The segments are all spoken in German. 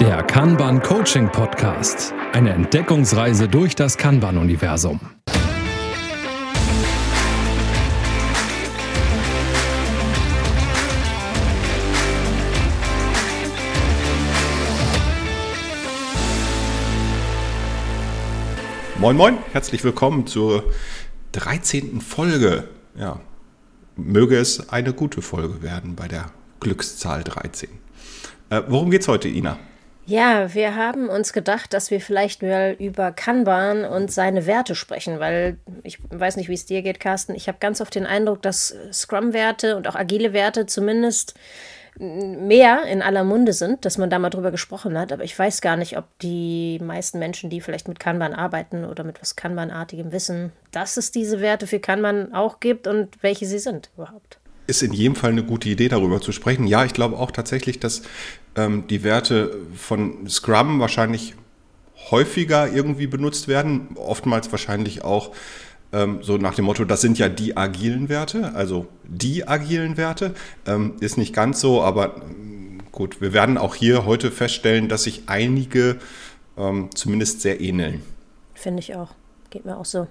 Der Kanban Coaching Podcast. Eine Entdeckungsreise durch das Kanban-Universum. Moin moin, herzlich willkommen zur 13. Folge. Ja, möge es eine gute Folge werden bei der Glückszahl 13. Worum geht's heute, Ina? Ja, wir haben uns gedacht, dass wir vielleicht mal über Kanban und seine Werte sprechen, weil ich weiß nicht, wie es dir geht, Carsten. Ich habe ganz oft den Eindruck, dass Scrum-Werte und auch agile Werte zumindest mehr in aller Munde sind, dass man da mal drüber gesprochen hat, aber ich weiß gar nicht, ob die meisten Menschen, die vielleicht mit Kanban arbeiten oder mit was Kanban-artigem wissen, dass es diese Werte für Kanban auch gibt und welche sie sind überhaupt. Ist in jedem Fall eine gute Idee, darüber zu sprechen. Ja, ich glaube auch tatsächlich, dass die Werte von Scrum wahrscheinlich häufiger irgendwie benutzt werden, oftmals wahrscheinlich auch so nach dem Motto, das sind ja die agilen Werte, also die agilen Werte, ist nicht ganz so, aber gut, wir werden auch hier heute feststellen, dass sich einige zumindest sehr ähneln. Finde ich auch, geht mir auch so.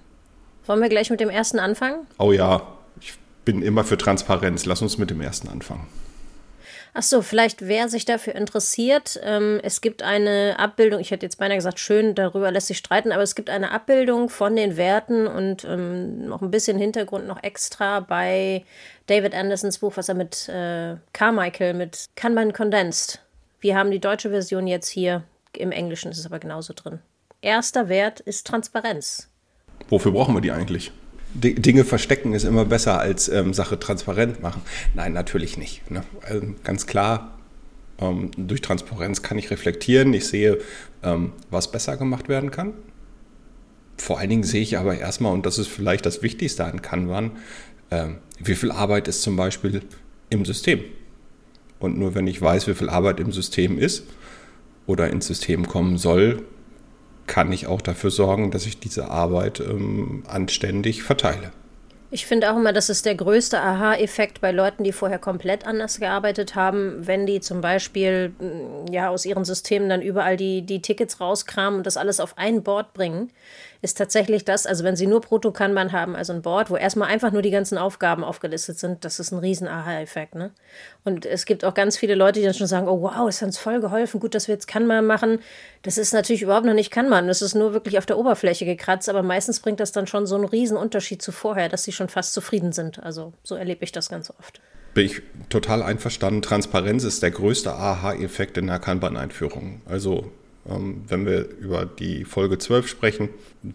Wollen wir gleich mit dem ersten anfangen? Oh ja, ich bin immer für Transparenz, lass uns mit dem ersten anfangen. Ach so, vielleicht wer sich dafür interessiert, es gibt eine Abbildung, ich hätte jetzt beinahe gesagt, schön, darüber lässt sich streiten, aber es gibt eine Abbildung von den Werten und noch ein bisschen Hintergrund noch extra bei David Andersons Buch, was er mit Carmichael, mit Kanban Condensed. Wir haben die deutsche Version jetzt hier, im Englischen ist es aber genauso drin. Erster Wert ist Transparenz. Wofür brauchen wir die eigentlich? Dinge verstecken ist immer besser als Sache transparent machen. Nein, natürlich nicht. Ne? Also ganz klar, durch Transparenz kann ich reflektieren. Ich sehe, was besser gemacht werden kann. Vor allen Dingen sehe ich aber erstmal, und das ist vielleicht das Wichtigste an Kanban, wie viel Arbeit ist zum Beispiel im System. Und nur wenn ich weiß, wie viel Arbeit im System ist oder ins System kommen soll, kann ich auch dafür sorgen, dass ich diese Arbeit anständig verteile. Ich finde auch immer, das ist der größte Aha-Effekt bei Leuten, die vorher komplett anders gearbeitet haben, wenn die zum Beispiel ja, aus ihren Systemen dann überall die Tickets rauskramen und das alles auf ein Board bringen, ist tatsächlich das, also wenn sie nur Proto-Kanban haben, also ein Board, wo erstmal einfach nur die ganzen Aufgaben aufgelistet sind, das ist ein riesen Aha-Effekt. Ne? Und es gibt auch ganz viele Leute, die dann schon sagen, oh wow, das hat uns voll geholfen, gut, dass wir jetzt Kanban machen. Das ist natürlich überhaupt noch nicht Kanban, das ist nur wirklich auf der Oberfläche gekratzt, aber meistens bringt das dann schon so einen riesen Unterschied zu vorher, dass sie schon fast zufrieden sind. Also so erlebe ich das ganz oft. Bin ich total einverstanden. Transparenz ist der größte Aha-Effekt in der Kanban-Einführung. Also wenn wir über die Folge 12 sprechen,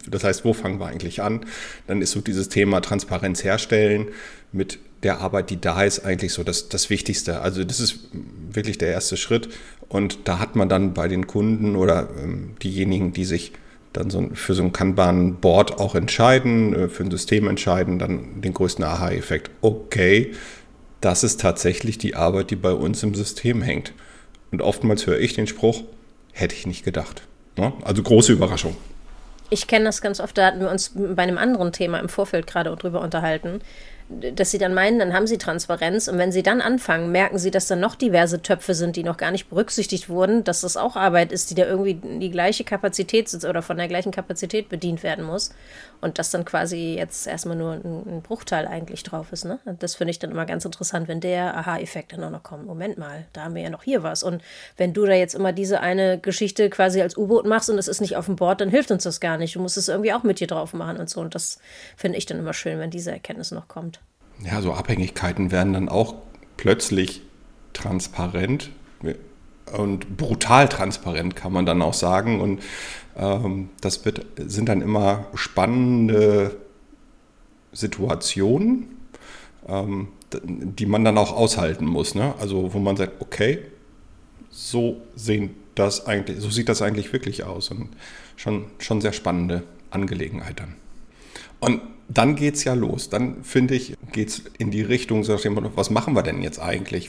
das heißt, wo fangen wir eigentlich an, dann ist so dieses Thema Transparenz herstellen mit der Arbeit, die da ist, eigentlich so das Wichtigste. Also das ist wirklich der erste Schritt. Und da hat man dann bei den Kunden oder diejenigen, die sich dann für so ein Kanban-Board auch entscheiden, für ein System entscheiden, dann den größten Aha-Effekt. Okay, das ist tatsächlich die Arbeit, die bei uns im System hängt. Und oftmals höre ich den Spruch, hätte ich nicht gedacht. Also große Überraschung. Ich kenne das ganz oft, da hatten wir uns bei einem anderen Thema im Vorfeld gerade drüber unterhalten, dass sie dann meinen, dann haben sie Transparenz und wenn sie dann anfangen, merken sie, dass dann noch diverse Töpfe sind, die noch gar nicht berücksichtigt wurden, dass das auch Arbeit ist, die da irgendwie die gleiche Kapazität oder von der gleichen Kapazität bedient werden muss und dass dann quasi jetzt erstmal nur ein Bruchteil eigentlich drauf ist. Ne? Das finde ich dann immer ganz interessant, wenn der Aha-Effekt dann auch noch kommt. Moment mal, da haben wir ja noch hier was und wenn du da jetzt immer diese eine Geschichte quasi als U-Boot machst und das ist nicht auf dem Board, dann hilft uns das gar nicht. Du musst es irgendwie auch mit dir drauf machen und so und das finde ich dann immer schön, wenn diese Erkenntnis noch kommt. Ja, so Abhängigkeiten werden dann auch plötzlich transparent und brutal transparent, kann man dann auch sagen. Und das sind dann immer spannende Situationen, die man dann auch aushalten muss. Ne? Also wo man sagt, okay, so sieht das eigentlich wirklich aus. Und schon sehr spannende Angelegenheit dann. Und dann geht es ja los. Dann, finde ich, geht es in die Richtung, was machen wir denn jetzt eigentlich?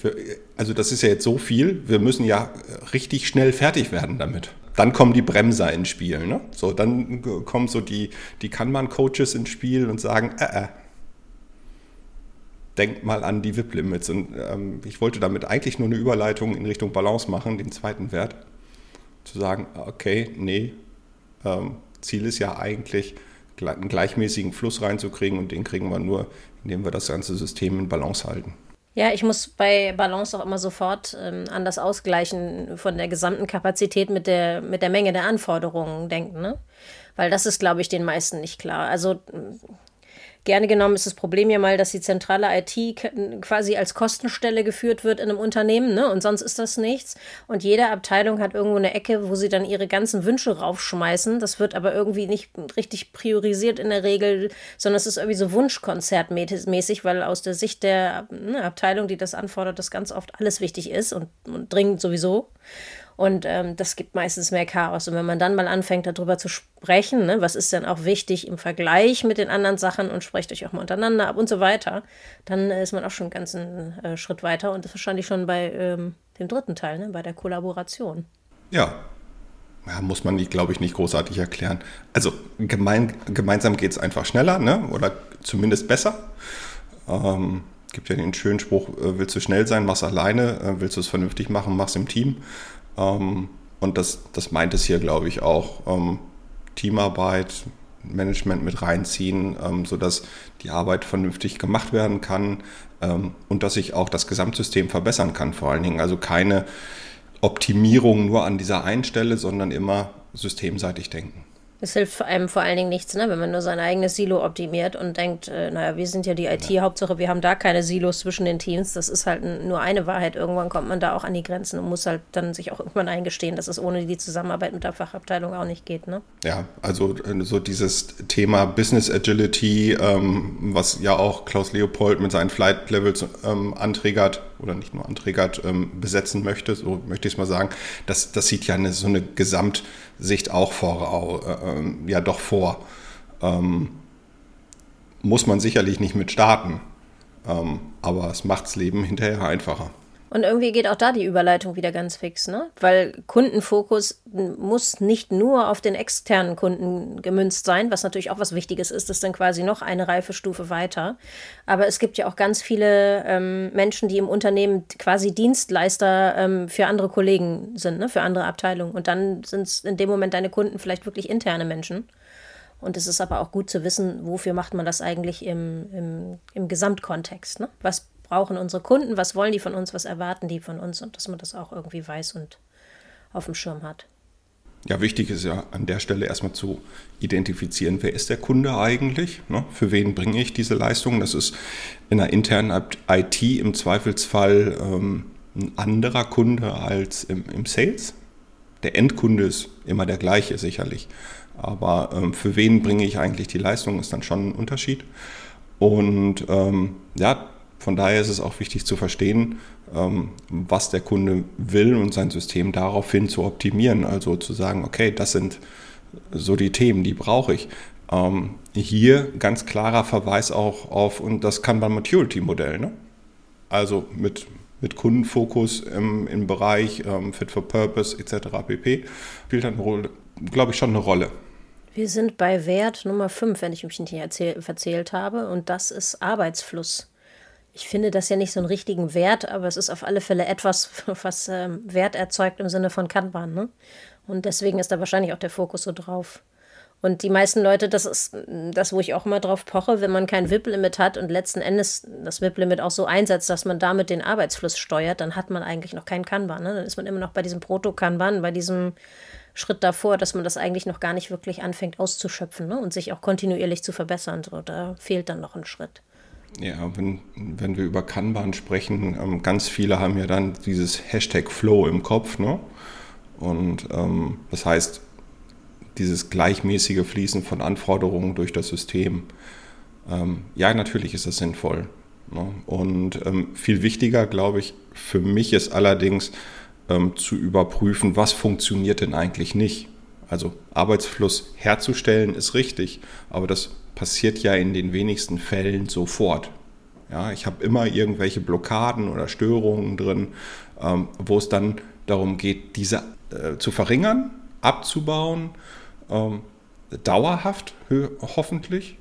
Also das ist ja jetzt so viel, wir müssen ja richtig schnell fertig werden damit. Dann kommen die Bremser ins Spiel. Ne? So, dann kommen so die Kanban-Coaches ins Spiel und sagen, denkt mal an die WIP-Limits. Und ich wollte damit eigentlich nur eine Überleitung in Richtung Balance machen, den zweiten Wert. zu sagen, okay, nee, Ziel ist ja eigentlich, einen gleichmäßigen Fluss reinzukriegen und den kriegen wir nur, indem wir das ganze System in Balance halten. Ja, ich muss bei Balance auch immer sofort an das Ausgleichen von der gesamten Kapazität mit der Menge der Anforderungen denken, ne? Weil das ist, glaube ich, den meisten nicht klar. Also gerne genommen ist das Problem ja mal, dass die zentrale IT quasi als Kostenstelle geführt wird in einem Unternehmen, ne? Und sonst ist das nichts. Und jede Abteilung hat irgendwo eine Ecke, wo sie dann ihre ganzen Wünsche raufschmeißen. Das wird aber irgendwie nicht richtig priorisiert in der Regel, sondern es ist irgendwie so wunschkonzertmäßig, weil aus der Sicht der Abteilung, die das anfordert, das ganz oft alles wichtig ist und dringend sowieso. Und das gibt meistens mehr Chaos. Und wenn man dann mal anfängt, darüber zu sprechen, ne, was ist denn auch wichtig im Vergleich mit den anderen Sachen und sprecht euch auch mal untereinander ab und so weiter, dann ist man auch schon einen ganzen Schritt weiter und ist wahrscheinlich schon bei dem dritten Teil, ne, bei der Kollaboration. Ja, muss man, glaube ich, nicht großartig erklären. Also gemeinsam geht es einfach schneller, ne? Oder zumindest besser. Gibt ja den schönen Spruch, willst du schnell sein, mach's alleine, willst du es vernünftig machen, mach's im Team. Und das meint es hier, glaube ich, auch. Teamarbeit, Management mit reinziehen, sodass die Arbeit vernünftig gemacht werden kann und dass sich auch das Gesamtsystem verbessern kann, vor allen Dingen. Also keine Optimierung nur an dieser einen Stelle, sondern immer systemseitig denken. Es hilft einem vor allen Dingen nichts, ne? Wenn man nur sein eigenes Silo optimiert und denkt, naja, wir sind ja die IT, Hauptsache wir haben da keine Silos zwischen den Teams. Das ist halt nur eine Wahrheit. Irgendwann kommt man da auch an die Grenzen und muss halt dann sich auch irgendwann eingestehen, dass es ohne die Zusammenarbeit mit der Fachabteilung auch nicht geht, ne? Ja, also so dieses Thema Business Agility, was ja auch Klaus Leopold mit seinen Flight-Levels anträgert oder nicht nur anträgert, besetzen möchte, so möchte ich es mal sagen, das sieht ja so eine Gesamtsicht auch vor. Muss man sicherlich nicht mit starten, aber es macht das Leben hinterher einfacher. Und irgendwie geht auch da die Überleitung wieder ganz fix, ne? Weil Kundenfokus muss nicht nur auf den externen Kunden gemünzt sein, was natürlich auch was Wichtiges ist, das ist dann quasi noch eine Reifestufe weiter. Aber es gibt ja auch ganz viele Menschen, die im Unternehmen quasi Dienstleister für andere Kollegen sind, ne? Für andere Abteilungen. Und dann sind es in dem Moment deine Kunden vielleicht wirklich interne Menschen. Und es ist aber auch gut zu wissen, wofür macht man das eigentlich im Gesamtkontext, ne? Was brauchen unsere Kunden, was wollen die von uns, was erwarten die von uns und dass man das auch irgendwie weiß und auf dem Schirm hat. Ja, wichtig ist ja an der Stelle erstmal zu identifizieren, wer ist der Kunde eigentlich, ne? Für wen bringe ich diese Leistung. Das ist in der internen IT im Zweifelsfall ein anderer Kunde als im Sales. Der Endkunde ist immer der gleiche sicherlich, aber für wen bringe ich eigentlich die Leistung, ist dann schon ein Unterschied. Und von daher ist es auch wichtig zu verstehen, was der Kunde will und sein System daraufhin zu optimieren. Also zu sagen, okay, das sind so die Themen, die brauche ich. Hier ganz klarer Verweis auch auf das Kanban-Maturity-Modell, ne? Also mit Kundenfokus im Bereich Fit for Purpose etc. pp. Spielt dann, glaube ich, schon eine Rolle. Wir sind bei Wert Nummer 5, wenn ich mich nicht verzählt habe. Und das ist Arbeitsfluss. Ich finde das ja nicht so einen richtigen Wert, aber es ist auf alle Fälle etwas, was Wert erzeugt im Sinne von Kanban, ne? Und deswegen ist da wahrscheinlich auch der Fokus so drauf. Und die meisten Leute, das ist das, wo ich auch immer drauf poche, wenn man kein WIP-Limit hat und letzten Endes das WIP-Limit auch so einsetzt, dass man damit den Arbeitsfluss steuert, dann hat man eigentlich noch kein Kanban, ne? Dann ist man immer noch bei diesem Proto-Kanban, bei diesem Schritt davor, dass man das eigentlich noch gar nicht wirklich anfängt auszuschöpfen, ne? Und sich auch kontinuierlich zu verbessern. So, da fehlt dann noch ein Schritt. Ja, wenn wir über Kanban sprechen, ganz viele haben ja dann dieses Hashtag Flow im Kopf, ne? Und das heißt, dieses gleichmäßige Fließen von Anforderungen durch das System. Ja, natürlich ist das sinnvoll, ne? Und viel wichtiger, glaube ich, für mich ist allerdings zu überprüfen, was funktioniert denn eigentlich nicht. Also Arbeitsfluss herzustellen ist richtig, aber das passiert ja in den wenigsten Fällen sofort. Ja, ich habe immer irgendwelche Blockaden oder Störungen drin, wo es dann darum geht, diese zu verringern, abzubauen, dauerhaft hoffentlich,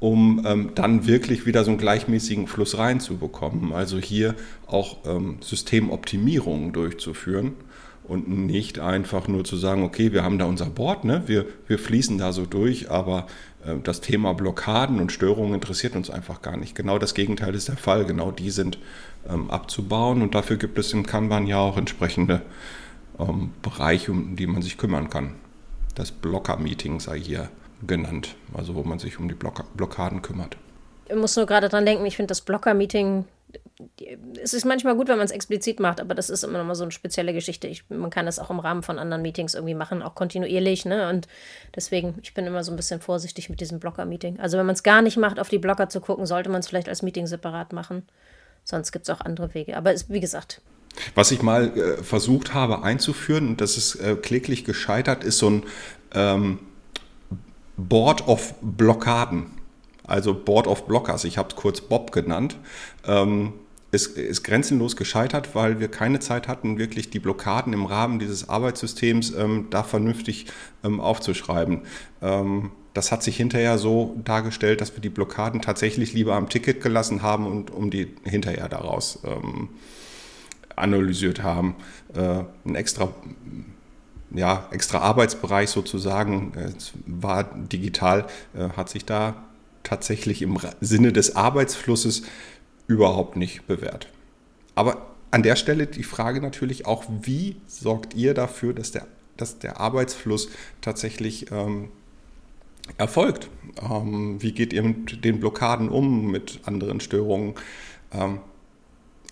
um dann wirklich wieder so einen gleichmäßigen Fluss reinzubekommen. Also hier auch Systemoptimierungen durchzuführen und nicht einfach nur zu sagen, okay, wir haben da unser Board, ne? wir fließen da so durch, aber das Thema Blockaden und Störungen interessiert uns einfach gar nicht. Genau das Gegenteil ist der Fall, genau die sind abzubauen und dafür gibt es im Kanban ja auch entsprechende Bereiche, um die man sich kümmern kann. Das Blocker-Meeting sei hier genannt, also wo man sich um die Blockaden kümmert. Ich muss nur gerade dran denken, ich finde das Blocker-Meeting, es ist manchmal gut, wenn man es explizit macht, aber das ist immer noch mal so eine spezielle Geschichte. Man kann das auch im Rahmen von anderen Meetings irgendwie machen, auch kontinuierlich, ne? Und deswegen, ich bin immer so ein bisschen vorsichtig mit diesem Blocker-Meeting. Also wenn man es gar nicht macht, auf die Blocker zu gucken, sollte man es vielleicht als Meeting separat machen. Sonst gibt es auch andere Wege. Aber es, wie gesagt... Was ich mal versucht habe einzuführen, und das ist kläglich gescheitert, ist so ein Board of Blockaden, also Board of Blockers. Ich habe es kurz Bob genannt. Ist grenzenlos gescheitert, weil wir keine Zeit hatten, wirklich die Blockaden im Rahmen dieses Arbeitssystems da vernünftig aufzuschreiben. Das hat sich hinterher so dargestellt, dass wir die Blockaden tatsächlich lieber am Ticket gelassen haben und um die hinterher daraus analysiert haben. Ein extra Arbeitsbereich sozusagen war digital, hat sich da tatsächlich im Sinne des Arbeitsflusses überhaupt nicht bewährt. Aber an der Stelle die Frage natürlich auch, wie sorgt ihr dafür, dass der Arbeitsfluss tatsächlich erfolgt? Wie geht ihr mit den Blockaden um, mit anderen Störungen?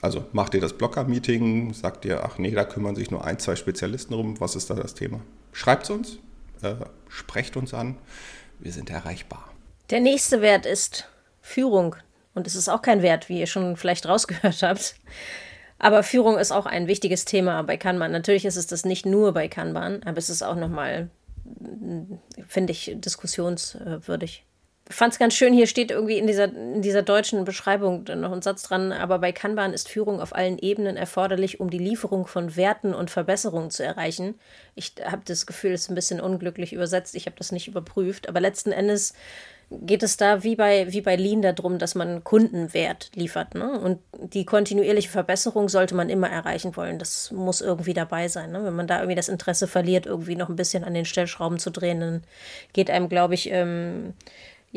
Also macht ihr das Blocker-Meeting, sagt ihr, ach nee, da kümmern sich nur 1, 2 Spezialisten rum, was ist da das Thema? Schreibt's uns, sprecht uns an, wir sind erreichbar. Der nächste Wert ist Führung und es ist auch kein Wert, wie ihr schon vielleicht rausgehört habt, aber Führung ist auch ein wichtiges Thema bei Kanban. Natürlich ist es das nicht nur bei Kanban, aber es ist auch nochmal, finde ich, diskussionswürdig. Ich fand es ganz schön, hier steht irgendwie in dieser deutschen Beschreibung noch ein Satz dran, aber bei Kanban ist Führung auf allen Ebenen erforderlich, um die Lieferung von Werten und Verbesserungen zu erreichen. Ich habe das Gefühl, es ist ein bisschen unglücklich übersetzt, ich habe das nicht überprüft, aber letzten Endes geht es da wie bei Lean darum, dass man Kundenwert liefert, ne? Und die kontinuierliche Verbesserung sollte man immer erreichen wollen, das muss irgendwie dabei sein, ne? Wenn man da irgendwie das Interesse verliert, irgendwie noch ein bisschen an den Stellschrauben zu drehen, dann geht einem, glaube ich,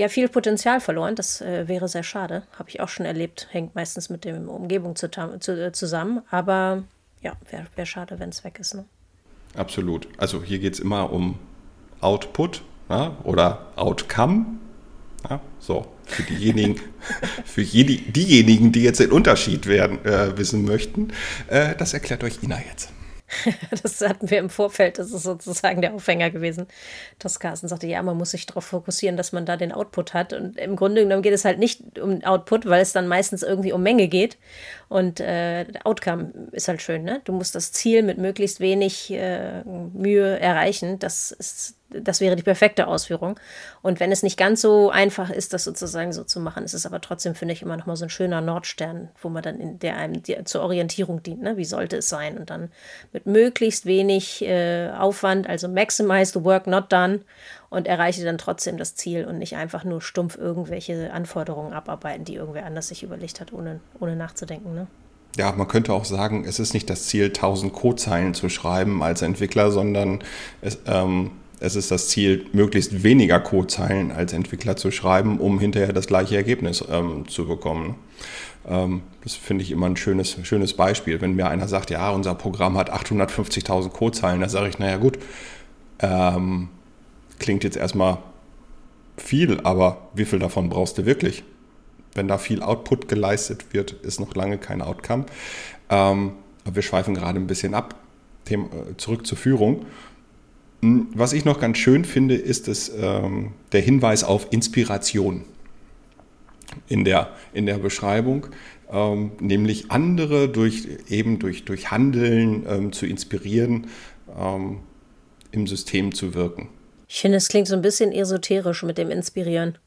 viel Potenzial verloren, das wäre sehr schade, habe ich auch schon erlebt, hängt meistens mit der Umgebung zusammen, aber ja, wäre schade, wenn es weg ist. Ne? Absolut, also hier geht es immer um Output, ja, oder Outcome, ja, so für diejenigen, die jetzt den Unterschied wissen möchten, das erklärt euch Ina jetzt. Das hatten wir im Vorfeld, das ist sozusagen der Aufhänger gewesen, dass Carsten sagte, ja, man muss sich darauf fokussieren, dass man da den Output hat und im Grunde genommen geht es halt nicht um Output, weil es dann meistens irgendwie um Menge geht und Outcome ist halt schön, ne? Du musst das Ziel mit möglichst wenig Mühe erreichen, das wäre die perfekte Ausführung und wenn es nicht ganz so einfach ist, das sozusagen so zu machen, ist es aber trotzdem, finde ich, immer nochmal so ein schöner Nordstern, wo man dann der einem zur Orientierung dient, ne? Wie sollte es sein und dann mit möglichst wenig Aufwand, also maximize the work not done und erreiche dann trotzdem das Ziel und nicht einfach nur stumpf irgendwelche Anforderungen abarbeiten, die irgendwer anders sich überlegt hat, ohne nachzudenken, ne? Ja, man könnte auch sagen, es ist nicht das Ziel, 1000 Codezeilen zu schreiben als Entwickler, sondern es ist das Ziel, möglichst weniger Codezeilen als Entwickler zu schreiben, um hinterher das gleiche Ergebnis zu bekommen. Das finde ich immer ein schönes Beispiel. Wenn mir einer sagt, ja, unser Programm hat 850.000 Codezeilen, dann sage ich, naja gut, klingt jetzt erstmal viel, aber wie viel davon brauchst du wirklich? Wenn da viel Output geleistet wird, ist noch lange kein Outcome. Wir schweifen gerade ein bisschen ab, zurück zur Führung. Was ich noch ganz schön finde, ist der Hinweis auf Inspiration in der Beschreibung, nämlich andere durch Handeln zu inspirieren, im System zu wirken. Ich finde, es klingt so ein bisschen esoterisch mit dem Inspirieren.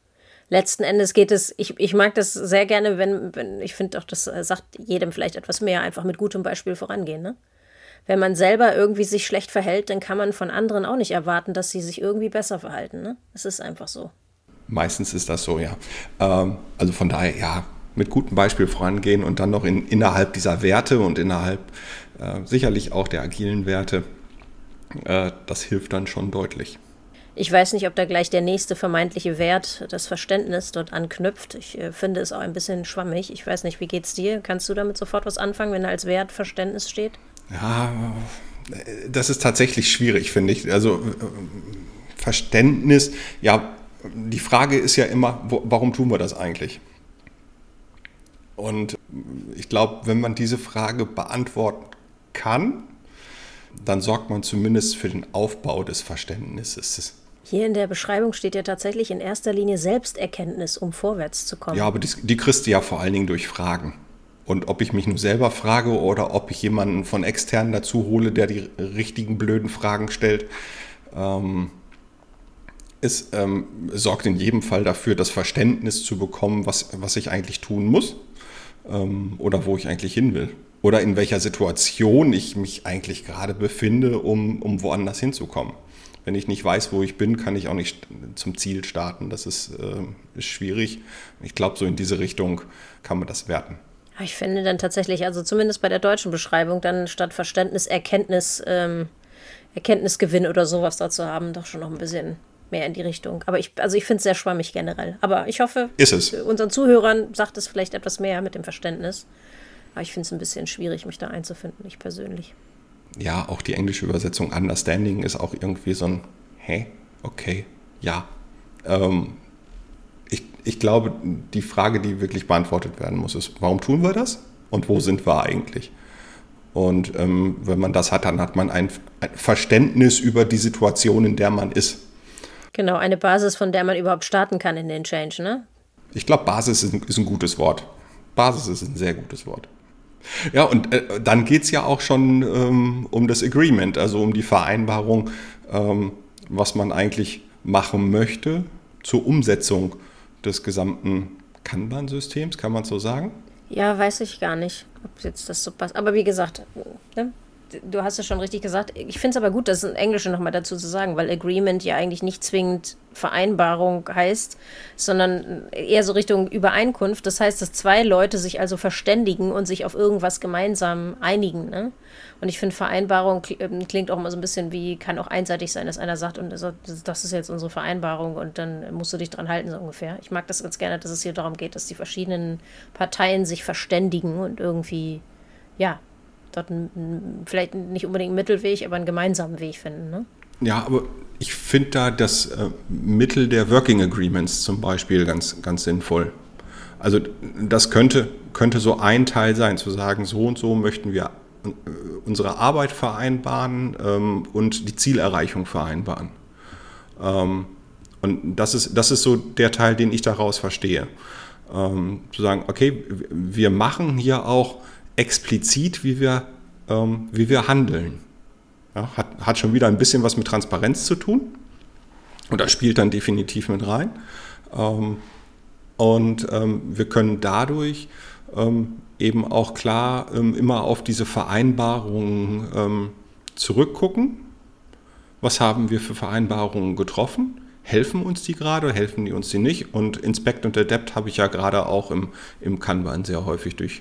Letzten Endes geht es, ich mag das sehr gerne, wenn ich finde auch, das sagt jedem vielleicht etwas mehr, einfach mit gutem Beispiel vorangehen, ne? Wenn man selber irgendwie sich schlecht verhält, dann kann man von anderen auch nicht erwarten, dass sie sich irgendwie besser verhalten. Ne? Es ist einfach so. Meistens ist das so, ja. Also von daher, ja, mit gutem Beispiel vorangehen und dann noch innerhalb dieser Werte und innerhalb sicherlich auch der agilen Werte, das hilft dann schon deutlich. Ich weiß nicht, ob da gleich der nächste vermeintliche Wert, das Verständnis, dort anknüpft. Ich finde es auch ein bisschen schwammig. Ich weiß nicht, wie geht's dir? Kannst du damit sofort was anfangen, wenn da als Wert Verständnis steht? Ja, das ist tatsächlich schwierig, finde ich. Also Verständnis, ja, die Frage ist ja immer, warum tun wir das eigentlich? Und ich glaube, wenn man diese Frage beantworten kann, dann sorgt man zumindest für den Aufbau des Verständnisses. Hier in der Beschreibung steht ja tatsächlich in erster Linie Selbsterkenntnis, um vorwärts zu kommen. Ja, aber die kriegst du ja vor allen Dingen durch Fragen. Und ob ich mich nur selber frage oder ob ich jemanden von externen dazu hole, der die richtigen blöden Fragen stellt, sorgt in jedem Fall dafür, das Verständnis zu bekommen, was ich eigentlich tun muss oder wo ich eigentlich hin will. Oder in welcher Situation ich mich eigentlich gerade befinde, um woanders hinzukommen. Wenn ich nicht weiß, wo ich bin, kann ich auch nicht zum Ziel starten. Das ist schwierig. Ich glaube, so in diese Richtung kann man das werten. Ich finde dann tatsächlich, also zumindest bei der deutschen Beschreibung, dann statt Verständnis, Erkenntnisgewinn oder sowas dazu haben, doch schon noch ein bisschen mehr in die Richtung. Aber ich finde es sehr schwammig generell. Aber ich hoffe, unseren Zuhörern sagt es vielleicht etwas mehr mit dem Verständnis. Aber ich finde es ein bisschen schwierig, mich da einzufinden, ich persönlich. Ja, auch die englische Übersetzung Understanding ist auch irgendwie so ein, okay, ja. Ich glaube, die Frage, die wirklich beantwortet werden muss, ist, warum tun wir das und wo sind wir eigentlich? Und wenn man das hat, dann hat man ein Verständnis über die Situation, in der man ist. Genau, eine Basis, von der man überhaupt starten kann in den Change, ne? Ich glaube, Basis ist ein gutes Wort. Basis ist ein sehr gutes Wort. Ja, und dann geht es ja auch schon um das Agreement, also um die Vereinbarung, was man eigentlich machen möchte zur Umsetzung des gesamten Kanban-Systems, kann man so sagen? Ja, weiß ich gar nicht, ob jetzt das so passt. Aber wie gesagt, ne? Du hast es schon richtig gesagt. Ich finde es aber gut, das in Englisch nochmal dazu zu sagen, weil Agreement ja eigentlich nicht zwingend Vereinbarung heißt, sondern eher so Richtung Übereinkunft. Das heißt, dass zwei Leute sich also verständigen und sich auf irgendwas gemeinsam einigen. Ne? Und ich finde, Vereinbarung klingt auch mal so ein bisschen wie, kann auch einseitig sein, dass einer sagt, und das ist jetzt unsere Vereinbarung und dann musst du dich dran halten, so ungefähr. Ich mag das ganz gerne, dass es hier darum geht, dass die verschiedenen Parteien sich verständigen und irgendwie, ja, dort vielleicht nicht unbedingt einen Mittelweg, aber einen gemeinsamen Weg finden. Ne? Ja, aber ich finde da das Mittel der Working Agreements zum Beispiel ganz sinnvoll. Also das könnte so ein Teil sein, zu sagen, so und so möchten wir unsere Arbeit vereinbaren und die Zielerreichung vereinbaren. Und das ist so der Teil, den ich daraus verstehe. Zu sagen, okay, wir machen hier auch explizit, wie wir handeln. Ja, hat schon wieder ein bisschen was mit Transparenz zu tun. Und das spielt dann definitiv mit rein. Wir können dadurch eben auch klar immer auf diese Vereinbarungen zurückgucken. Was haben wir für Vereinbarungen getroffen? Helfen uns die gerade, helfen die uns die nicht? Und Inspect und Adapt habe ich ja gerade auch im Kanban sehr häufig durch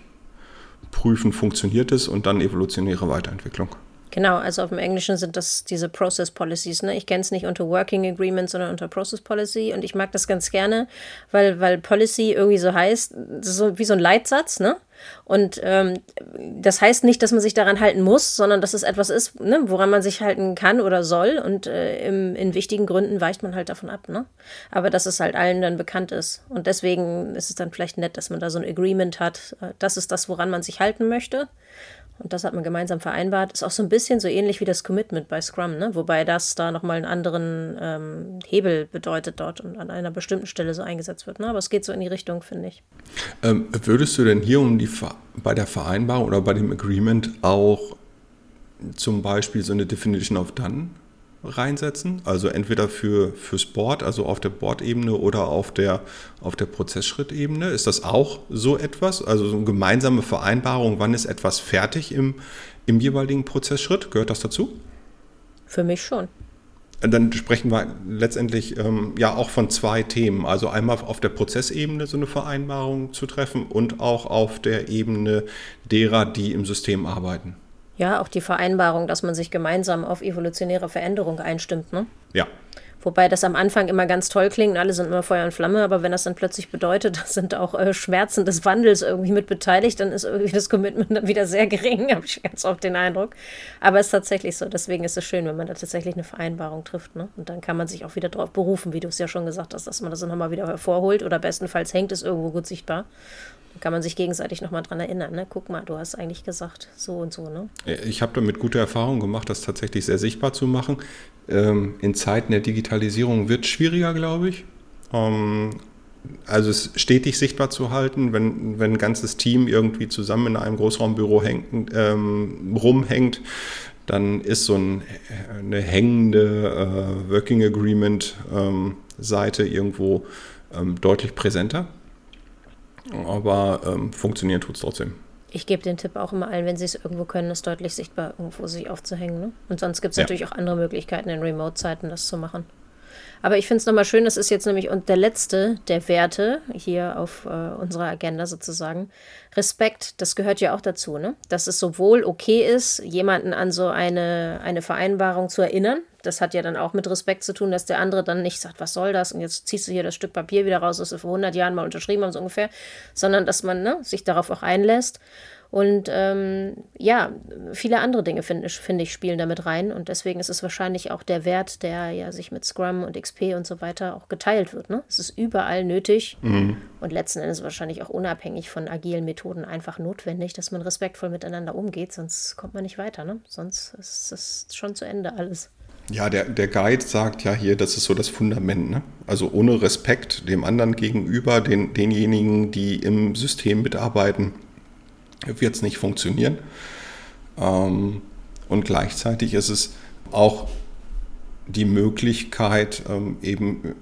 Prüfen, funktioniert es und dann evolutionäre Weiterentwicklung. Genau, also auf dem Englischen sind das diese Process Policies. Ne? Ich kenne es nicht unter Working Agreement, sondern unter Process Policy und ich mag das ganz gerne, weil Policy irgendwie so heißt, so wie so ein Leitsatz, ne? Und das heißt nicht, dass man sich daran halten muss, sondern dass es etwas ist, ne, woran man sich halten kann oder soll. Und in wichtigen Gründen weicht man halt davon ab. Ne? Aber dass es halt allen dann bekannt ist. Und deswegen ist es dann vielleicht nett, dass man da so ein Agreement hat. Das ist das, woran man sich halten möchte. Und das hat man gemeinsam vereinbart. Ist auch so ein bisschen so ähnlich wie das Commitment bei Scrum, ne? Wobei das da nochmal einen anderen Hebel bedeutet dort und an einer bestimmten Stelle so eingesetzt wird. Ne? Aber es geht so in die Richtung, finde ich. Würdest du denn hier bei der Vereinbarung oder bei dem Agreement auch zum Beispiel so eine Definition of Done reinsetzen? Also entweder fürs Board, also auf der Board-Ebene oder auf der Prozessschrittebene. Ist das auch so etwas? Also so eine gemeinsame Vereinbarung, wann ist etwas fertig im jeweiligen Prozessschritt? Gehört das dazu? Für mich schon. dann sprechen wir letztendlich ja auch von zwei Themen. Also einmal auf der Prozessebene so eine Vereinbarung zu treffen und auch auf der Ebene derer, die im System arbeiten. Ja, auch die Vereinbarung, dass man sich gemeinsam auf evolutionäre Veränderung einstimmt, ne? Ja. Wobei das am Anfang immer ganz toll klingt, alle sind immer Feuer und Flamme, aber wenn das dann plötzlich bedeutet, da sind auch Schmerzen des Wandels irgendwie mit beteiligt, dann ist irgendwie das Commitment dann wieder sehr gering, habe ich ganz oft den Eindruck. Aber es ist tatsächlich so, deswegen ist es schön, wenn man da tatsächlich eine Vereinbarung trifft, ne? Und dann kann man sich auch wieder darauf berufen, wie du es ja schon gesagt hast, dass man das dann nochmal wieder hervorholt oder bestenfalls hängt es irgendwo gut sichtbar. Dann kann man sich gegenseitig nochmal dran erinnern, ne? Guck mal, du hast eigentlich gesagt, so und so, ne? Ich habe damit gute Erfahrungen gemacht, das tatsächlich sehr sichtbar zu machen. In Zeiten der Digitalisierung wird es schwieriger, glaube ich. Also es stetig sichtbar zu halten, wenn ein ganzes Team irgendwie zusammen in einem Großraumbüro rumhängt, dann ist so eine hängende Working Agreement Seite irgendwo deutlich präsenter. Aber funktionieren tut es trotzdem. Ich gebe den Tipp auch immer allen, wenn sie es irgendwo können, ist deutlich sichtbar, irgendwo sich aufzuhängen, ne? Und sonst gibt es natürlich auch andere Möglichkeiten, in Remote-Zeiten das zu machen. Aber ich finde es nochmal schön, das ist jetzt nämlich der letzte der Werte hier auf unserer Agenda sozusagen. Respekt, das gehört ja auch dazu, ne? Dass es sowohl okay ist, jemanden an so eine Vereinbarung zu erinnern. Das hat ja dann auch mit Respekt zu tun, dass der andere dann nicht sagt, was soll das? Und jetzt ziehst du hier das Stück Papier wieder raus, das wir vor 100 Jahren mal unterschrieben haben, so ungefähr. Sondern, dass man sich darauf auch einlässt. Und viele andere Dinge, finde ich, spielen damit rein. Und deswegen ist es wahrscheinlich auch der Wert, der ja sich mit Scrum und XP und so weiter auch geteilt wird, ne? Es ist überall nötig und letzten Endes wahrscheinlich auch unabhängig von agilen Methoden einfach notwendig, dass man respektvoll miteinander umgeht, sonst kommt man nicht weiter, ne? Sonst ist es schon zu Ende alles. Ja, der Guide sagt ja hier, das ist so das Fundament, ne? Also ohne Respekt dem anderen gegenüber, denjenigen, die im System mitarbeiten, wird es nicht funktionieren. Und gleichzeitig ist es auch die Möglichkeit, eben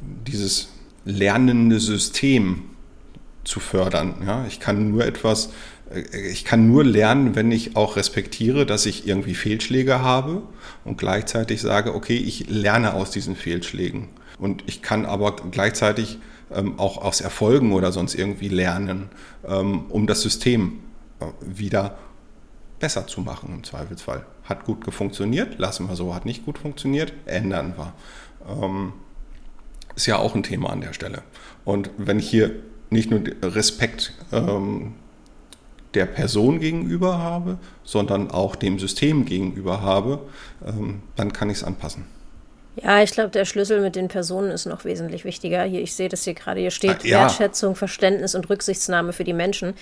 dieses lernende System zu fördern. Ja? Ich kann nur lernen, wenn ich auch respektiere, dass ich irgendwie Fehlschläge habe und gleichzeitig sage, okay, ich lerne aus diesen Fehlschlägen. Und ich kann aber gleichzeitig auch aus Erfolgen oder sonst irgendwie lernen, um das System wieder besser zu machen im Zweifelsfall. Hat gut funktioniert, lassen wir so, hat nicht gut funktioniert, ändern wir. Ist ja auch ein Thema an der Stelle. Und wenn ich hier nicht nur Respekt der Person gegenüber habe, sondern auch dem System gegenüber habe, dann kann ich es anpassen. Ja, ich glaube, der Schlüssel mit den Personen ist noch wesentlich wichtiger. Hier, ich sehe das hier gerade, hier steht Wertschätzung, Verständnis und Rücksichtnahme für die Menschen.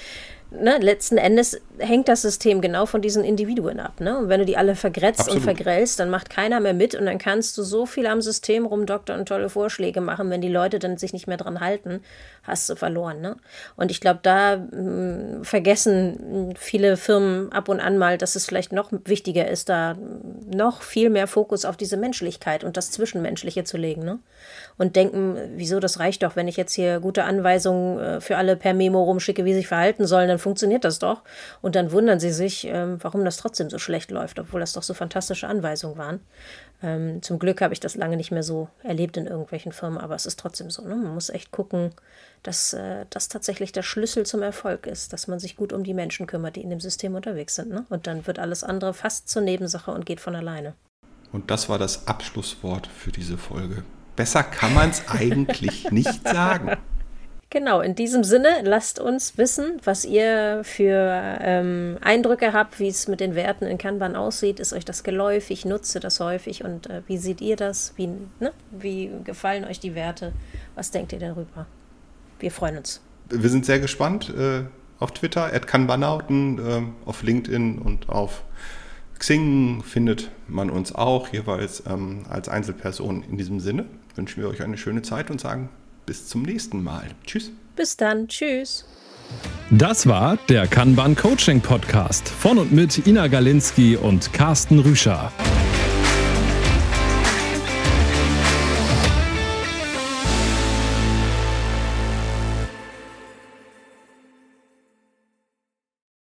Ne? Letzten Endes hängt das System genau von diesen Individuen ab. Ne? Und wenn du die alle vergrätzt und vergrellst, dann macht keiner mehr mit und dann kannst du so viel am System rumdoktern und tolle Vorschläge machen. Wenn die Leute dann sich nicht mehr dran halten, hast du verloren. Ne? Und ich glaube, da vergessen viele Firmen ab und an mal, dass es vielleicht noch wichtiger ist, da noch viel mehr Fokus auf diese Menschlichkeit und das Zwischenmenschliche zu legen, ne? Und denken, wieso, das reicht doch, wenn ich jetzt hier gute Anweisungen für alle per Memo rumschicke, wie sie sich verhalten sollen, dann funktioniert das doch. Und dann wundern sie sich, warum das trotzdem so schlecht läuft, obwohl das doch so fantastische Anweisungen waren. Zum Glück habe ich das lange nicht mehr so erlebt in irgendwelchen Firmen, aber es ist trotzdem so, ne? Man muss echt gucken, dass das tatsächlich der Schlüssel zum Erfolg ist, dass man sich gut um die Menschen kümmert, die in dem System unterwegs sind, ne? Und dann wird alles andere fast zur Nebensache und geht von alleine. Und das war das Abschlusswort für diese Folge. Besser kann man es eigentlich nicht sagen. Genau, in diesem Sinne, lasst uns wissen, was ihr für Eindrücke habt, wie es mit den Werten in Kanban aussieht. Ist euch das geläufig? Nutzt ihr das häufig? Und wie seht ihr das? Wie gefallen euch die Werte? Was denkt ihr darüber? Wir freuen uns. Wir sind sehr gespannt auf Twitter, @kanbanauten, auf LinkedIn und auf Xing findet man uns auch jeweils als Einzelperson. In diesem Sinne wünschen wir euch eine schöne Zeit und sagen bis zum nächsten Mal. Tschüss. Bis dann. Tschüss. Das war der Kanban Coaching Podcast von und mit Ina Galinski und Carsten Rüscher.